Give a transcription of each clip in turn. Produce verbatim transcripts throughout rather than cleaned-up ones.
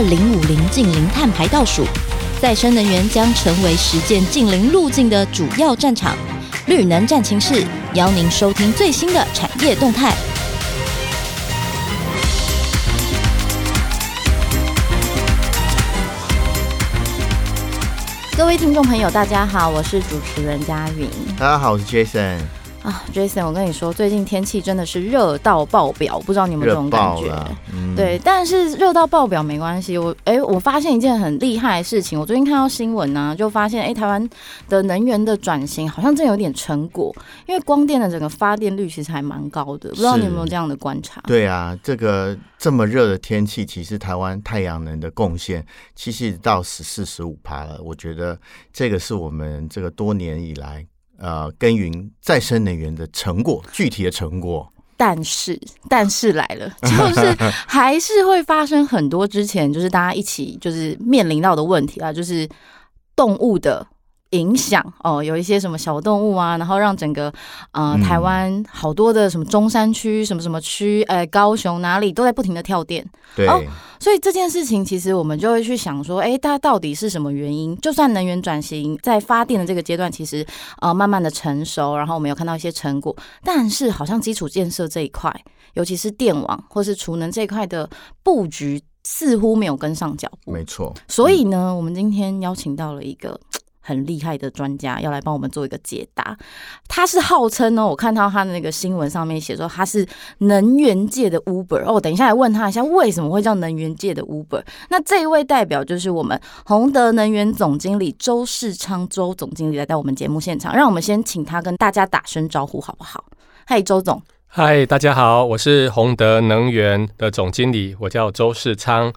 二零五零近零碳排倒数，再生能源将成为实践近零路径的主要战场。绿能战情室邀您收听最新的产业动态。各位听众朋友，大家好，我是主持人嘉云。大家好，我是 Jason。啊 ，Jason， 我跟你说，最近天气真的是热到爆表，不知道你们有没有这种感觉？嗯、对，但是热到爆表没关系。我哎、欸，我发现一件很厉害的事情，我最近看到新闻啊，就发现哎、欸，台湾的能源的转型好像真的有点成果，因为光电的整个发电率其实还蛮高的，不知道你有没有这样的观察？对啊，这个这么热的天气，其实台湾太阳能的贡献其实到百分之十四、百分之十五了。我觉得这个是我们这个多年以来。呃，耕耘再生能源的成果，具体的成果，但是但是来了，就是还是会发生很多之前就是大家一起就是面临到的问题啊，就是动物的影响哦，有一些什么小动物啊，然后让整个呃台湾好多的什么中山区、什么什么区，哎、呃，高雄哪里都在不停的跳电，对。哦所以这件事情，其实我们就会去想说，哎，它到底是什么原因？就算能源转型在发电的这个阶段，其实呃慢慢的成熟，然后我们有看到一些成果，但是好像基础建设这一块，尤其是电网或是储能这一块的布局，似乎没有跟上脚步。没错。所以呢，嗯、我们今天邀请到了一个很厉害的专家，要来帮我们做一个解答。他是号称呢，我看到他的那个新闻上面写说他是能源界的 Uber 哦。等一下来问他一下，为什么会叫能源界的 Uber？ 那这一位代表就是我们宏德能源总经理周世昌周总经理来到我们节目现场，让我们先请他跟大家打声招呼好不好？嗨，周总。嗨，大家好，我是宏德能源的总经理，我叫周世昌。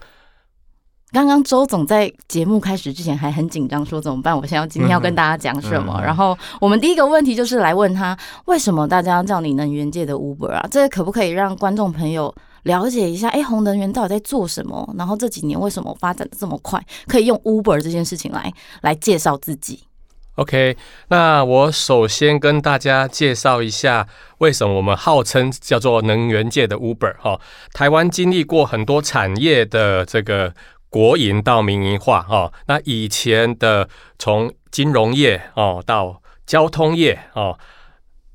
刚刚周总在节目开始之前还很紧张，说怎么办？我现在要今天要跟大家讲什么？嗯嗯、然后我们第一个问题就是来问他，为什么大家要叫你能源界的 Uber 啊？这可不可以让观众朋友了解一下？哎，宏能源到底在做什么？然后这几年为什么发展的这么快？可以用 Uber 这件事情来来介绍自己。OK， 那我首先跟大家介绍一下为什么我们号称叫做能源界的 Uber 哈、哦。台湾经历过很多产业的这个。国营到民营化、哦、那以前的从金融业、哦、到交通业、哦、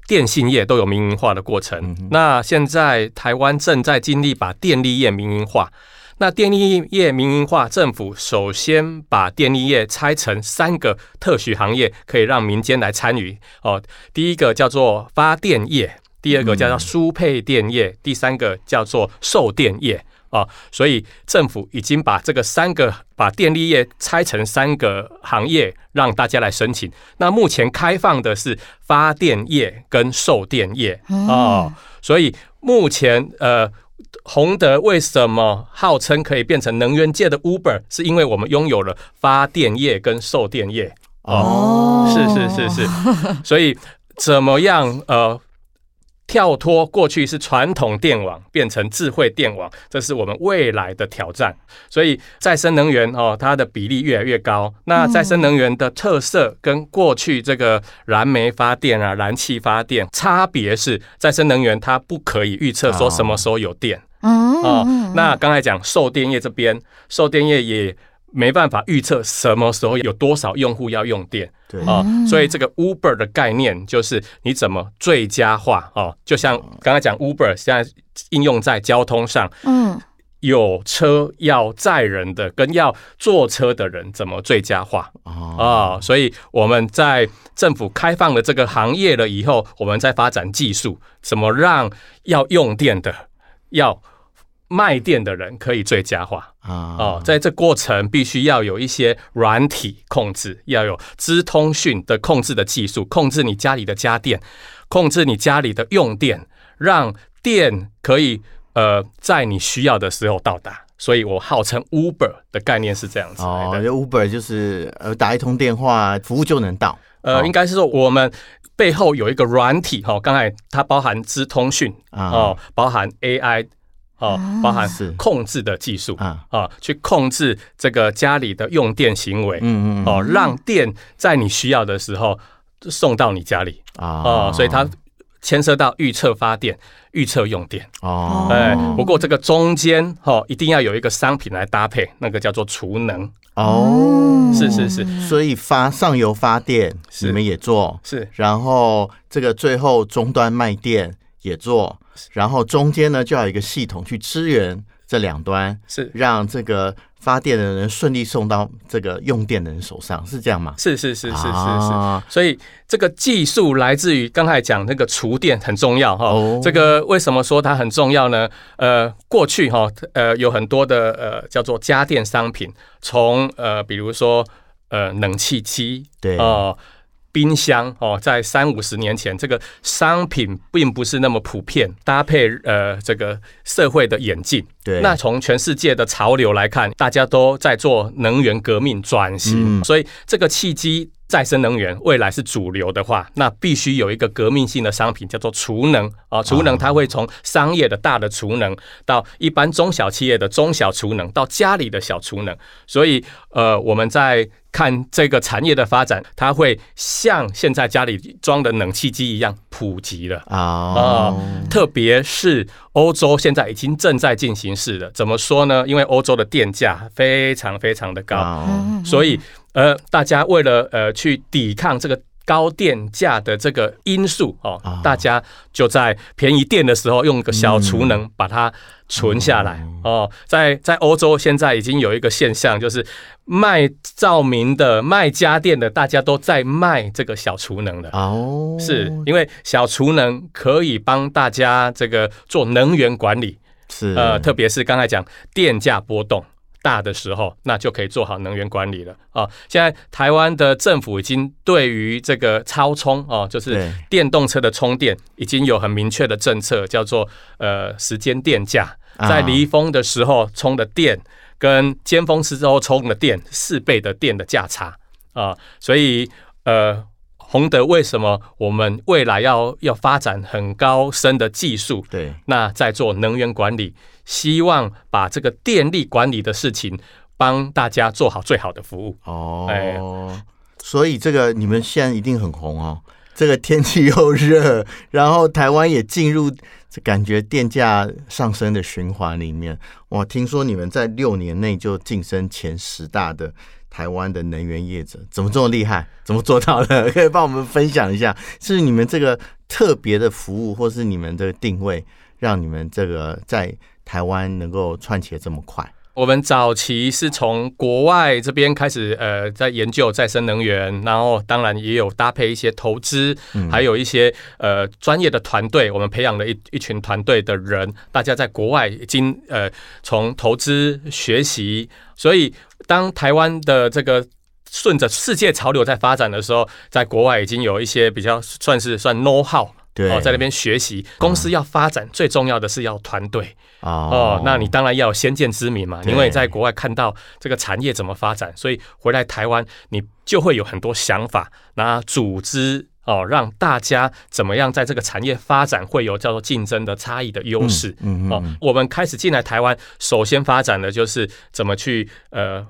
电信业都有民营化的过程、嗯、那现在台湾正在经历把电力业民营化，那电力业民营化，政府首先把电力业拆成三个特许行业，可以让民间来参与、哦、第一个叫做发电业，第二个叫做输配电业、嗯、第三个叫做售电业哦、所以政府已经把这个三个把电力业拆成三个行业让大家来申请，那目前开放的是发电业跟售电业、嗯哦、所以目前呃宏德为什么号称可以变成能源界的 Uber， 是因为我们拥有了发电业跟售电业 哦， 哦，是是是是所以怎么样呃跳脱过去是传统电网变成智慧电网，这是我们未来的挑战。所以再生能源、哦、它的比例越来越高，那再生能源的特色跟过去这个燃煤发电啊、燃气发电差别是，再生能源它不可以预测说什么时候有电、哦哦、那刚才讲售电业这边，售电业也没办法预测什么时候有多少用户要用电，对、哦、所以这个 Uber 的概念就是你怎么最佳化、哦、就像刚才讲 Uber 现在应用在交通上、嗯、有车要载人的跟要坐车的人怎么最佳化、哦哦、所以我们在政府开放了这个行业了以后，我们在发展技术，怎么让要用电的要卖电的人可以最佳化、啊哦、在这过程必须要有一些软体控制，要有资通讯的控制的技术，控制你家里的家电，控制你家里的用电，让电可以呃在你需要的时候到达。所以我号称 Uber 的概念是这样子来的、哦、Uber 就是呃打一通电话服务就能到，呃、哦、应该是说我们背后有一个软体，刚、哦、才它包含资通讯、啊哦、包含 A I哦、包含控制的技术、啊哦、去控制这个家里的用电行为、嗯嗯哦、让电在你需要的时候送到你家里、啊哦、所以它牵涉到预测发电、预测用电哦。哎、呃，不过这个中间哈，一定要有一个商品来搭配，那个叫做储能。哦，是是是，所以发上游发电你们也做，是，然后这个最后终端卖电也做，然后中间呢就要有一个系统去支援这两端，是让这个发电的人顺利送到这个用电的人手上，是这样吗？是是是是是是，啊、所以这个技术来自于刚才讲那个储电很重要哈、哦。这个为什么说它很重要呢？呃，过去哈、哦，呃，有很多的呃叫做家电商品，从呃比如说呃冷气机，对哦、呃，冰箱哦，在三五十年前，这个商品并不是那么普遍，搭配呃这个社会的演进。那从全世界的潮流来看，大家都在做能源革命转型、嗯、所以这个契机再生能源未来是主流的话，那必须有一个革命性的商品叫做储能、啊、储能它会从商业的大的储能到一般中小企业的中小储能到家里的小储能，所以呃，我们在看这个产业的发展，它会像现在家里装的冷气机一样普及了、哦呃、特别是欧洲现在已经正在进行式的，怎么说呢？因为欧洲的电价非常非常的高， oh. 所以呃，大家为了呃去抵抗这个高电价的这个因素哦， oh. 大家就在便宜电的时候用个小储能把它存下来、mm. 哦。在在欧洲现在已经有一个现象，就是卖照明的、卖家电的，大家都在卖这个小储能的哦， oh. 是因为小储能可以帮大家这个做能源管理。是呃，特别是刚才讲电价波动大的时候，那就可以做好能源管理了啊、哦！现在台湾的政府已经对于这个超充啊、哦，就是电动车的充电，已经有很明确的政策，叫做呃时间电价，在离峰的时候充的电跟尖峰时候充的电四倍的电的价差啊、哦，所以呃。宏德为什么我们未来要要发展很高深的技术？对，那在做能源管理，希望把这个电力管理的事情帮大家做好最好的服务。哦，哎、所以这个你们现在一定很红哦。这个天气又热，然后台湾也进入感觉电价上升的循环里面。我听说你们在六年内就晋升前十大的台湾的能源业者，怎么这么厉害？怎么做到的？可以帮我们分享一下，是你们这个特别的服务，或是你们的定位，让你们这个在台湾能够串起这么快？我们早期是从国外这边开始，呃，在研究再生能源，然后当然也有搭配一些投资，嗯、还有一些呃专业的团队，我们培养了一一群团队的人，大家在国外已经呃从投资学习，所以当台湾的这个顺着世界潮流在发展的时候，在国外已经有一些比较算是算 know how。哦，在那边学习，公司要发展，嗯、最重要的是要团队 哦, 哦。那你当然要有先见之明嘛，因为你在国外看到这个产业怎么发展，所以回来台湾你就会有很多想法，那组织哦，让大家怎么样在这个产业发展会有叫做竞争的差异的优势。嗯嗯嗯哦，我们开始进来台湾，首先发展的就是怎么去呃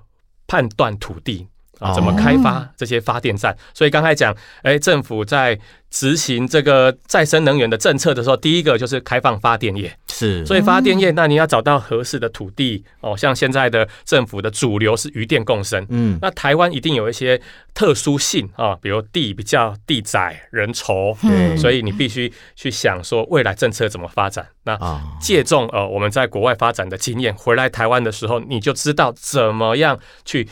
判断土地。啊，怎么开发这些发电站？ Oh. 所以刚才讲，哎，政府在执行这个再生能源的政策的时候，第一个就是开放发电业。是，所以发电业，那你要找到合适的土地哦。像现在的政府的主流是渔电共生，嗯，那台湾一定有一些特殊性啊，比如地比较地窄人稠，嗯，所以你必须去想说未来政策怎么发展。那借重呃我们在国外发展的经验，回来台湾的时候，你就知道怎么样去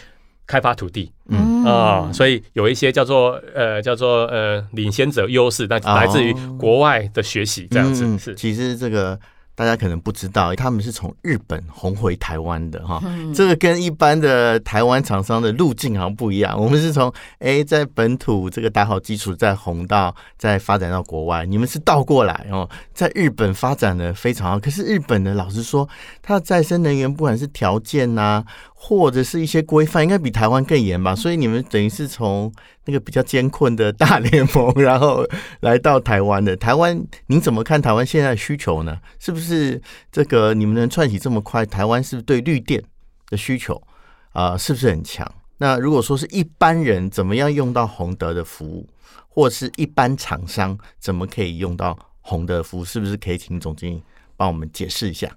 开发土地，嗯啊、哦，所以有一些叫做呃叫做呃领先者优势，那来自于国外的学习这样子。嗯、是，其实这个大家可能不知道，他们是从日本红回台湾的哈、嗯，这个跟一般的台湾厂商的路径好像不一样。我们是从哎在本土这个打好基础，再红到再发展到国外，你们是倒过来哦，在日本发展的非常好。可是日本的老实说，它的再生能源不管是条件啊，或者是一些规范应该比台湾更严吧，所以你们等于是从那个比较艰困的大联盟，然后来到台湾的。台湾，您怎么看台湾现在的需求呢？是不是这个你们能串起这么快？台湾是不是对绿电的需求啊、呃，是不是很强？那如果说是一般人怎么样用到宏德的服务，或是一般厂商怎么可以用到宏德夫，是不是可以请总经理帮我们解释一下？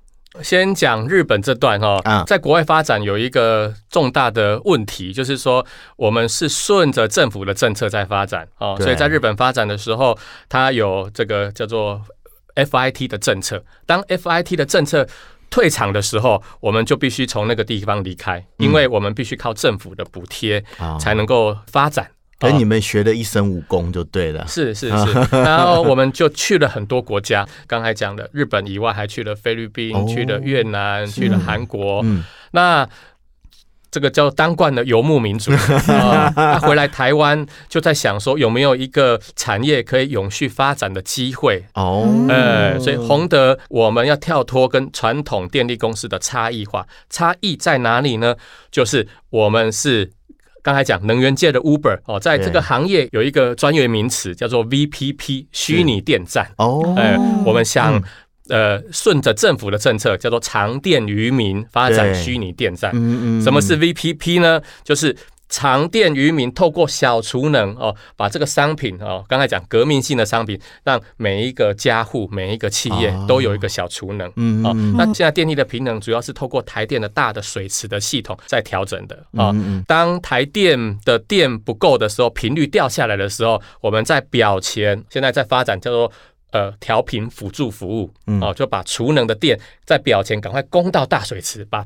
先讲日本这段哦、嗯，在国外发展有一个重大的问题，就是说我们是顺着政府的政策在发展哦，所以在日本发展的时候，它有这个叫做 F I T 的政策。当 F I T 的政策退场的时候，我们就必须从那个地方离开，因为我们必须靠政府的补贴才能够发展。嗯哦，跟你们学的一身武功就对了、哦、是是是然后我们就去了很多国家，刚才讲的日本以外还去了菲律宾、哦、去了越南，去了韩国、嗯、那这个叫当冠的游牧民族、哦、他回来台湾就在想说有没有一个产业可以永续发展的机会哦、呃，所以宏德我们要跳脱跟传统电力公司的差异化，差异在哪里呢？就是我们是刚才讲能源界的 Uber、哦、在这个行业有一个专业名词叫做 V P P 虚拟电站、哦呃、我们想、嗯呃、顺着政府的政策叫做长电于民，发展虚拟电站、嗯嗯、什么是 V P P 呢？就是长电于民，透过小储能、哦、把这个商品、哦、刚才讲革命性的商品，让每一个家户每一个企业都有一个小储能、哦嗯哦、那现在电力的平衡主要是透过台电的大的水池的系统在调整的、哦嗯嗯、当台电的电不够的时候，频率掉下来的时候，我们在表前现在在发展叫做呃，调频辅助服务、嗯哦、就把储能的电在表前赶快供到大水池，把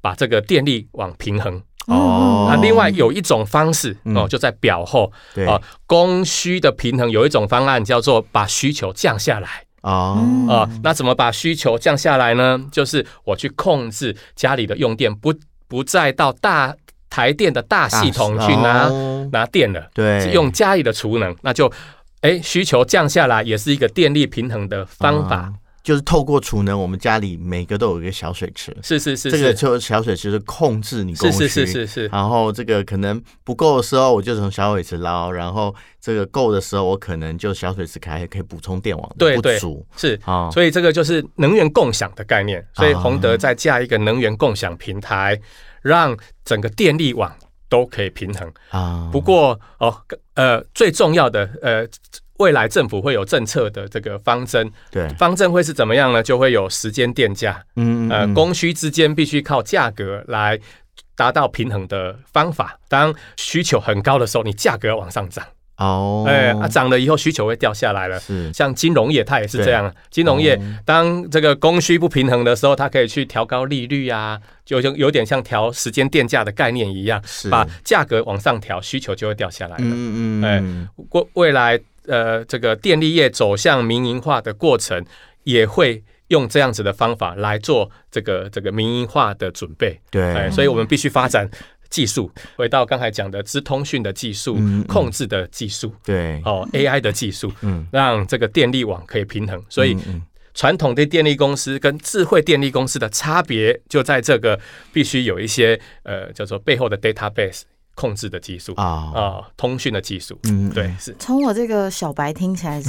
把这个电力往平衡哦，那、啊、另外有一种方式、嗯、哦，就在表后啊，供需的平衡有一种方案叫做把需求降下来哦、嗯呃、那怎么把需求降下来呢？就是我去控制家里的用电，不不再到大台电的大系统去拿、哦、拿电了，对，是用家里的储能，那就哎需求降下来也是一个电力平衡的方法。哦，就是透过储能，我们家里每个都有一个小水池，是是是，这个就小水池是控制你供需，是是是是是。然后这个可能不够的时候，我就从小水池捞，然后这个够的时候，我可能就小水池开可以补充电网的不足，对对，是、哦、所以这个就是能源共享的概念。所以宏德再架一个能源共享平台，哦、让整个电力网都可以平衡啊、哦。不过哦，呃，最重要的呃。未来政府会有政策的这个方针，对，方针会是怎么样呢？就会有时间电价，嗯嗯嗯呃，供需之间必须靠价格来达到平衡的方法。当需求很高的时候，你价格要往上涨哦，哎、呃，涨、啊、了以后需求会掉下来了。像金融业它也是这样，金融业当这个供需不平衡的时候，它可以去调高利率啊，就有点像调时间电价的概念一样，把价格往上调，需求就会掉下来了。嗯嗯，哎、呃，未来。呃，这个电力业走向民营化的过程，也会用这样子的方法来做这个这个民营化的准备。对、呃，所以我们必须发展技术，回到刚才讲的资通讯的技术、嗯、控制的技术，对，哦 ，A I 的技术，嗯，让这个电力网可以平衡。所以，传统的电力公司跟智慧电力公司的差别就在这个，必须有一些呃叫做背后的 database。控制的技术啊、oh. 呃、通讯的技术，嗯，对，是。从我这个小白听起来是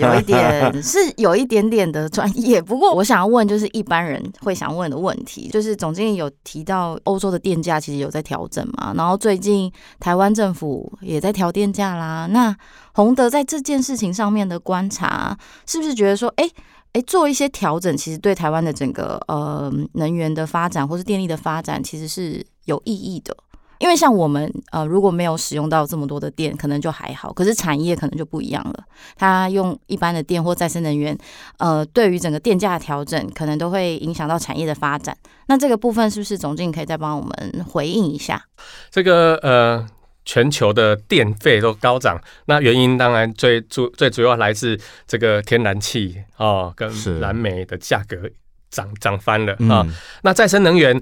有一点，是有一点点的专业。不过我想要问，就是一般人会想问的问题，就是总经理有提到欧洲的电价其实有在调整嘛，然后最近台湾政府也在调电价啦。那宏德在这件事情上面的观察，是不是觉得说，哎、欸？哎，做一些调整，其实对台湾的整个呃能源的发展或是电力的发展，其实是有意义的。因为像我们呃，如果没有使用到这么多的电，可能就还好。可是产业可能就不一样了，它用一般的电或再生能源，呃，对于整个电价的调整，可能都会影响到产业的发展。那这个部分是不是总经理可以再帮我们回应一下？这个呃，全球的电费都高涨，那原因当然最主最主要来自这个天然气哦跟燃煤的价格涨涨翻了啊、哦嗯。那再生能源。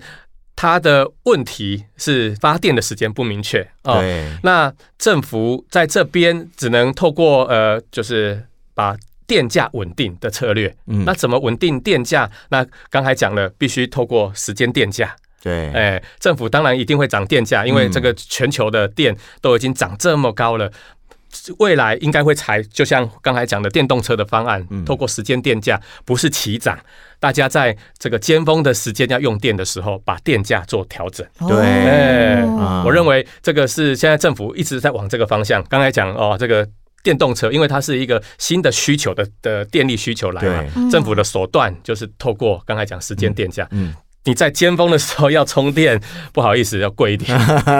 它的问题是发电的时间不明确、哦、那政府在这边只能透过呃，就是把电价稳定的策略、嗯、那怎么稳定电价？那刚才讲了，必须透过时间电价，对、欸，政府当然一定会涨电价，因为这个全球的电都已经涨这么高了、嗯未来应该会采，就像刚才讲的电动车的方案，透过时间电价，不是齐涨、嗯，大家在这个尖峰的时间要用电的时候，把电价做调整。对、欸嗯，我认为这个是现在政府一直在往这个方向。刚才讲哦，这个。电动车，因为它是一个新的需求 的, 的电力需求来嘛，政府的手段就是透过刚才讲时间电价，嗯嗯，你在尖峰的时候要充电，不好意思，要贵一点。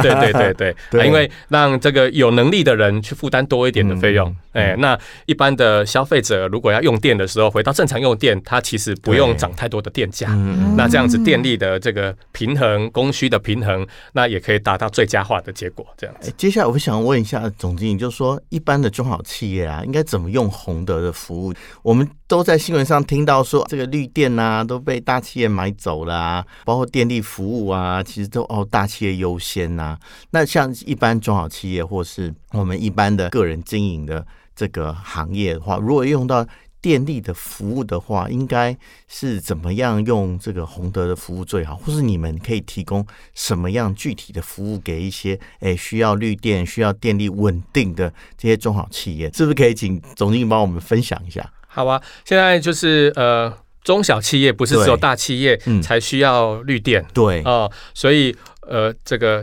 对对对 对, 对、啊，因为让这个有能力的人去负担多一点的费用。哎、嗯嗯欸，那一般的消费者如果要用电的时候，回到正常用电，它其实不用涨太多的电价。那这样子电力的这个平衡，供需的平衡，那也可以达到最佳化的结果。这样子。欸、接下来我想问一下总经理，就是说一般的中小企业啊，应该怎么用宏德的服务？我们都在新闻上听到说，这个绿电啊都被大企业买走了啊。包括电力服务啊，其实都哦大企业优先啊。那像一般中小企业或是我们一般的个人经营的这个行业的话，如果用到电力的服务的话，应该是怎么样用这个宏德的服务最好，或是你们可以提供什么样具体的服务给一些、欸、需要绿电、需要电力稳定的这些中小企业？是不是可以请总经理帮我们分享一下？好啊，现在就是呃。中小企业不是只有大企业才需要绿电，对、嗯呃、所以呃，这个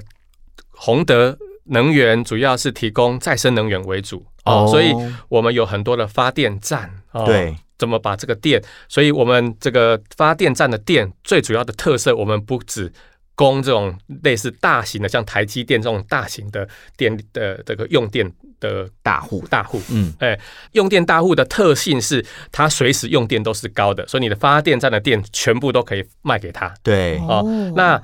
宏德能源主要是提供再生能源为主、哦哦、所以我们有很多的发电站、哦、对，怎么把这个电，所以我们这个发电站的电最主要的特色，我们不只供这种类似大型的，像台积电这种大型的电的这个用电的大户大户，嗯，哎，用电大户的特性是它随时用电都是高的，所以你的发电站的电全部都可以卖给它。对，哦，那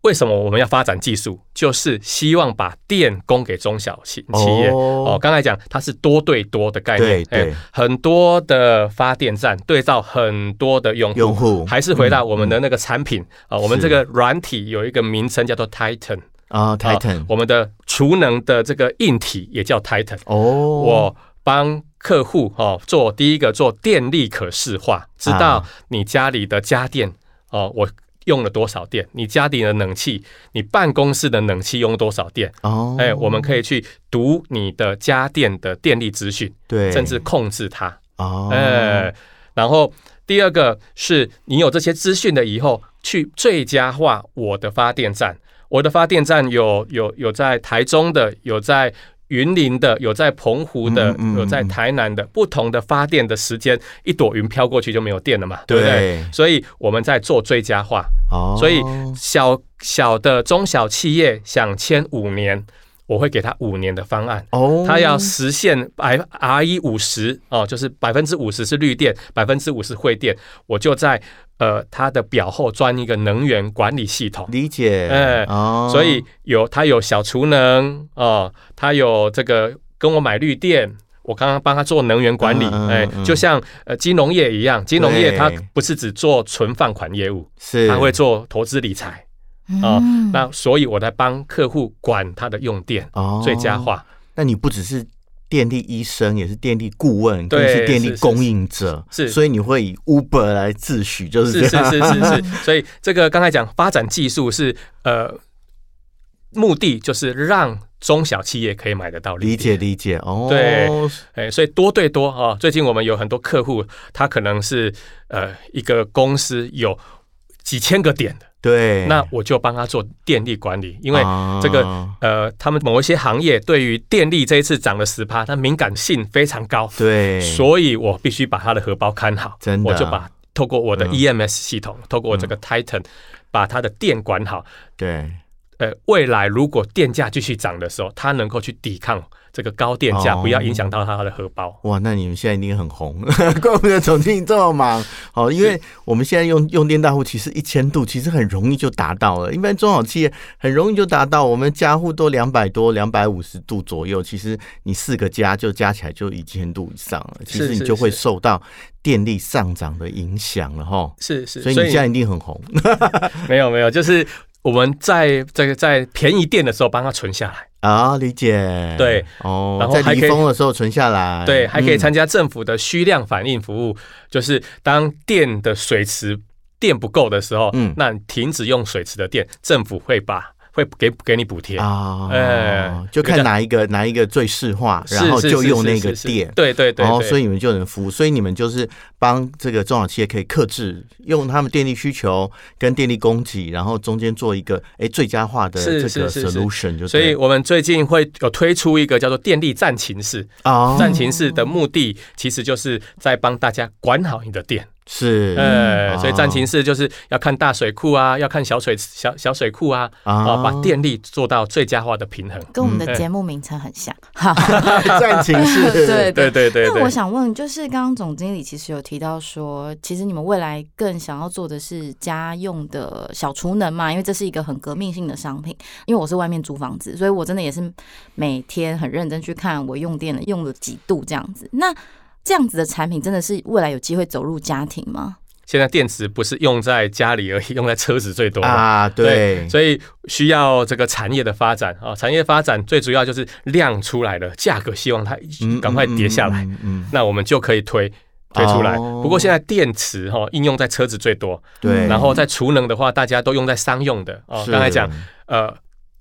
为什么我们要发展技术？就是希望把电供给中小企业。哦，刚才讲它是多对多的概念，对对、欸，很多的发电站对照很多的用户，用户还是回到我们的那个产品啊、嗯呃，我们这个软体有一个名称叫做 Titan 啊、哦、，Titan，、呃、我们的储能的这个硬体也叫 Titan。哦，我帮客户哦做第一个做电力可视化，知道你家里的家电哦、呃，我。用了多少电？你家里的冷气，你办公室的冷气用多少电？哦，哎，我们可以去读你的家电的电力资讯，对，甚至控制它。哦，哎，然后第二个是你有这些资讯了以后，去最佳化我的发电站。我的发电站有有有在台中的，有在云林的，有在澎湖的、嗯嗯、有在台南的，不同的发电的时间，一朵云飘过去就没有电了嘛， 对, 对不对？所以我们在做最佳化、哦、所以小小的中小企业想签五年，我会给他五年的方案，哦，他要实现 R E 五十、哦、就是 百分之五十 是绿电， 百分之五十 是汇电，我就在呃，它的表后装一个能源管理系统，理解，哎、呃哦，所以有它有小储能哦，它有这个跟我买绿电，我刚刚帮他做能源管理，哎、嗯嗯嗯，就像呃金融业一样，金融业它不是只做纯放款业务，是它会做投资理财啊、嗯哦，那所以我在帮客户管他的用电，哦，最佳化。那你不只是电力医生，也是电力顾问，更是电力供应者，是是是是，所以你会以 Uber 来自诩，就是这样，是是是是是。所以这个刚才讲发展技术是呃目的，就是让中小企业可以买得到，理解理解哦，对，哎，所以多对多啊、哦，最近我们有很多客户，他可能是呃一个公司有几千个点的。对，那我就帮他做电力管理，因为这个、哦、呃，他们某一些行业对于电力这一次涨了 百分之十， 它敏感性非常高，对，所以我必须把他的荷包看好，真的，我就把透过我的 E M S 系统，嗯、透过这个 Titan、嗯、把他的电管好，对，呃，未来如果电价继续涨的时候，他能够去抵抗这个高电价，不要影响到他的荷包、哦。哇，那你们现在一定很红，怪不得总经理这么忙。好，因为我们现在用用电大户，其实一千度其实很容易就达到了，一般中小企业很容易就达到，我们家户都两百多、两百五十度左右，其实你四个家就加起来就一千度以上了，其实你就会受到电力上涨的影响了哈。是是，所以你现在一定很红。没有没有，就是我们在这个在便宜电的时候帮它存下来。啊、哦，理解，对，哦，然后在离峰的时候存下来，对，还可以参加政府的需量反应服务，嗯、就是当电的水池电不够的时候，嗯，那停止用水池的电，政府会把会给给你补贴啊，哎、哦，就看哪一个哪一个最适化，然后就用那个店，对对对，然后所以你们就能服务，所以你们就是帮这个中小企业可以客制，用他们电力需求跟电力供给，然后中间做一个哎最佳化的这个 solution， 就所以我们最近会有推出一个叫做电力战情室啊，战情室的目的其实就是在帮大家管好你的电。是，呃、嗯，所以战情室就是要看大水库啊，要看小水小小水库啊，啊、哦，把电力做到最佳化的平衡，跟我们的节目名称很像。战情室，对对对对。那我想问，就是刚刚总经理其实有提到说，其实你们未来更想要做的是家用的小储能嘛，因为这是一个很革命性的商品。因为我是外面租房子，所以我真的也是每天很认真去看我用电了用了几度这样子。那这样子的产品真的是未来有机会走入家庭吗？现在电池不是用在家里而已，用在车子最多啊， 对， 对，所以需要这个产业的发展啊，产业发展最主要就是量出来了，价格希望它赶快跌下来，嗯嗯嗯嗯，那我们就可以推推出来。不过现在电池哈、哦、应用在车子最多，对，然后在储能的话，大家都用在商用的哦。刚才讲呃。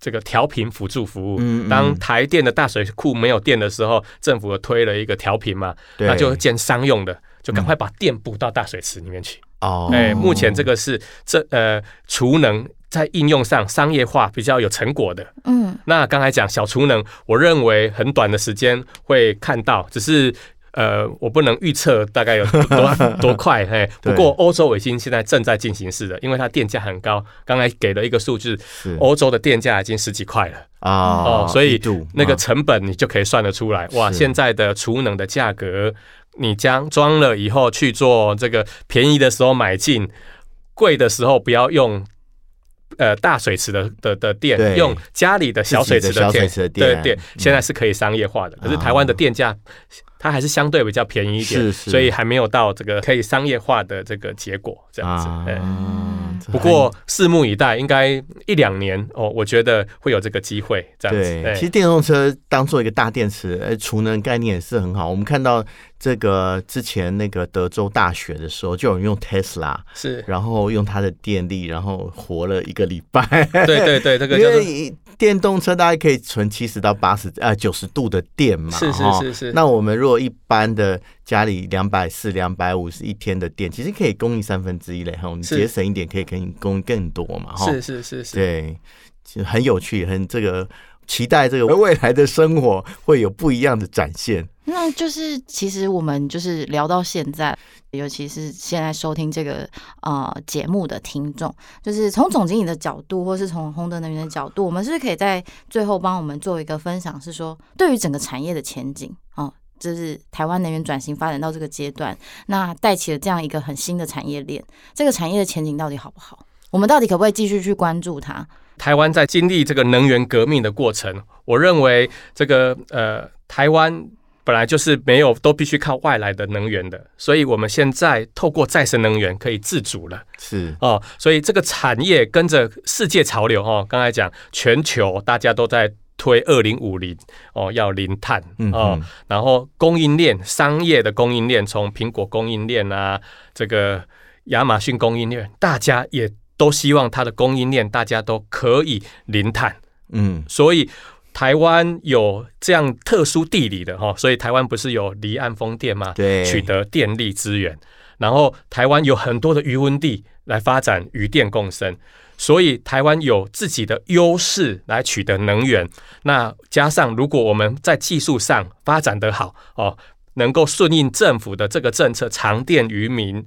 这个调频辅助服务，当台电的大水库没有电的时候，政府推了一个调频嘛，那就建商用的，就赶快把电补到大水池里面去。哦，哎，目前这个是这呃储能在应用上商业化比较有成果的。嗯，那刚才讲小储能，我认为很短的时间会看到，只是。呃，我不能预测大概有多多快，嘿。不过欧洲已经现在正在进行式的，因为它电价很高。刚才给了一个数字，欧洲的电价已经十几块了啊、哦哦，所以那个成本你就可以算得出来。哇，现在的储能的价格，你将装了以后去做这个便宜的时候买进，贵的时候不要用。呃，大水池的的的电，用家里的小水池的电，的的电对电、嗯，现在是可以商业化的。可是台湾的电价、哦，它还是相对比较便宜一点，是是，所以还没有到这个可以商业化的这个结果这样子。啊嗯、不过拭目以待，应该一两年哦，我觉得会有这个机会这样子。对，其实电动车当做一个大电池，哎，储能概念也是很好。我们看到。这个之前那个德州大学的时候，就有人用 Tesla， 是，然后用它的电力，然后活了一个礼拜。对对对，这个因为电动车大概可以存七十到八十啊九十度的电嘛，是是是是。那我们如果一般的家里两百四、两百五十一天的电，其实可以供应三分之一嘞，哈，我们节省一点可以可以供应更多嘛，哈。是是是是，对，很有趣，很这个。期待这个未来的生活会有不一样的展现。那就是其实我们就是聊到现在，尤其是现在收听这个呃节目的听众，就是从总经理的角度，或是从宏德能源的角度，我们是不是可以在最后帮我们做一个分享，是说对于整个产业的前景啊、哦，就是台湾能源转型发展到这个阶段，那带起了这样一个很新的产业链，这个产业的前景到底好不好？我们到底可不可以继续去关注它？台湾在经历这个能源革命的过程，我认为这个呃，台湾本来就是没有都必须靠外来的能源的，所以我们现在透过再生能源可以自主了。是哦，所以这个产业跟着世界潮流哦，刚才讲全球大家都在推二零五零哦，要零碳哦、嗯，然后供应链商业的供应链，从苹果供应链啊，这个亚马逊供应链，大家也。都希望它的供应链大家都可以零碳，嗯，所以台湾有这样特殊地理的哈，所以台湾不是有离岸风电吗？对，取得电力资源，然后台湾有很多的渔温地来发展渔电共生，所以台湾有自己的优势来取得能源。那加上如果我们在技术上发展得好哦，能够顺应政府的这个政策，长电于民。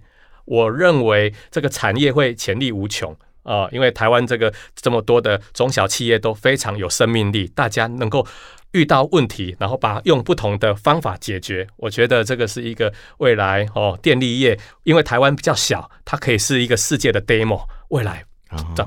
我认为这个产业会潜力无穷啊、呃，因为台湾这个这么多的中小企业都非常有生命力，大家能够遇到问题，然后把用不同的方法解决。我觉得这个是一个未来哦，电力业因为台湾比较小，它可以是一个世界的 demo， 未来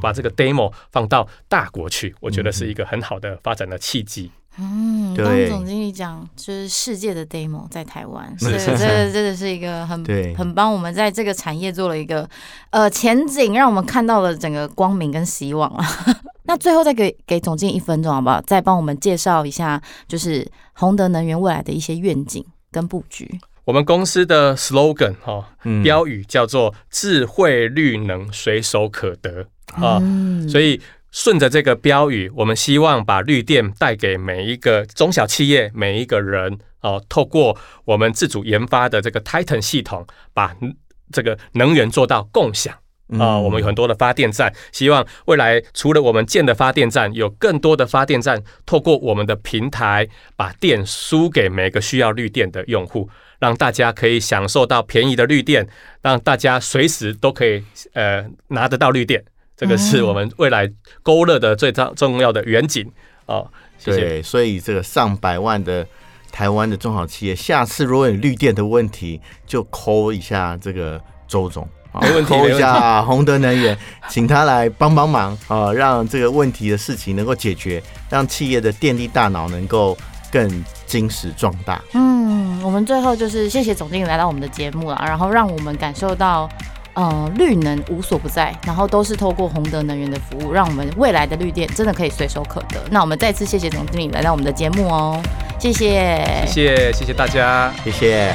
把这个 demo 放到大国去，我觉得是一个很好的发展的契机。嗯，刚刚总经理讲就是世界的 demo 在台湾，所以这真的是一个很很帮我们在这个产业做了一个呃前景，让我们看到了整个光明跟希望了。那最后再给给总经理一分钟好不好？再帮我们介绍一下，就是宏德能源未来的一些愿景跟布局。我们公司的 slogan 哈、哦嗯、标语叫做"智慧绿能随手可得"啊、嗯哦，所以顺着这个标语，我们希望把绿电带给每一个中小企业、每一个人哦。透过我们自主研发的这个 Titan 系统，把这个能源做到共享啊、嗯呃。我们有很多的发电站，希望未来除了我们建的发电站，有更多的发电站透过我们的平台，把电输给每个需要绿电的用户，让大家可以享受到便宜的绿电，让大家随时都可以呃拿得到绿电。这个是我们未来勾勒的最重要的远景、哦、谢谢。对，所以这个上百万的台湾的中小企业，下次如果有绿电的问题，就 call 一下这个周总，没问题， call 一下宏德能源，请他来帮帮忙、哦、让这个问题的事情能够解决，让企业的电力大脑能够更精实壮大。嗯，我们最后就是谢谢总经理来到我们的节目啦，然后让我们感受到呃，绿能无所不在，然后都是透过宏德能源的服务，让我们未来的绿电真的可以随手可得。那我们再次谢谢总经理来到我们的节目哦，谢谢，谢谢，谢谢大家，谢谢。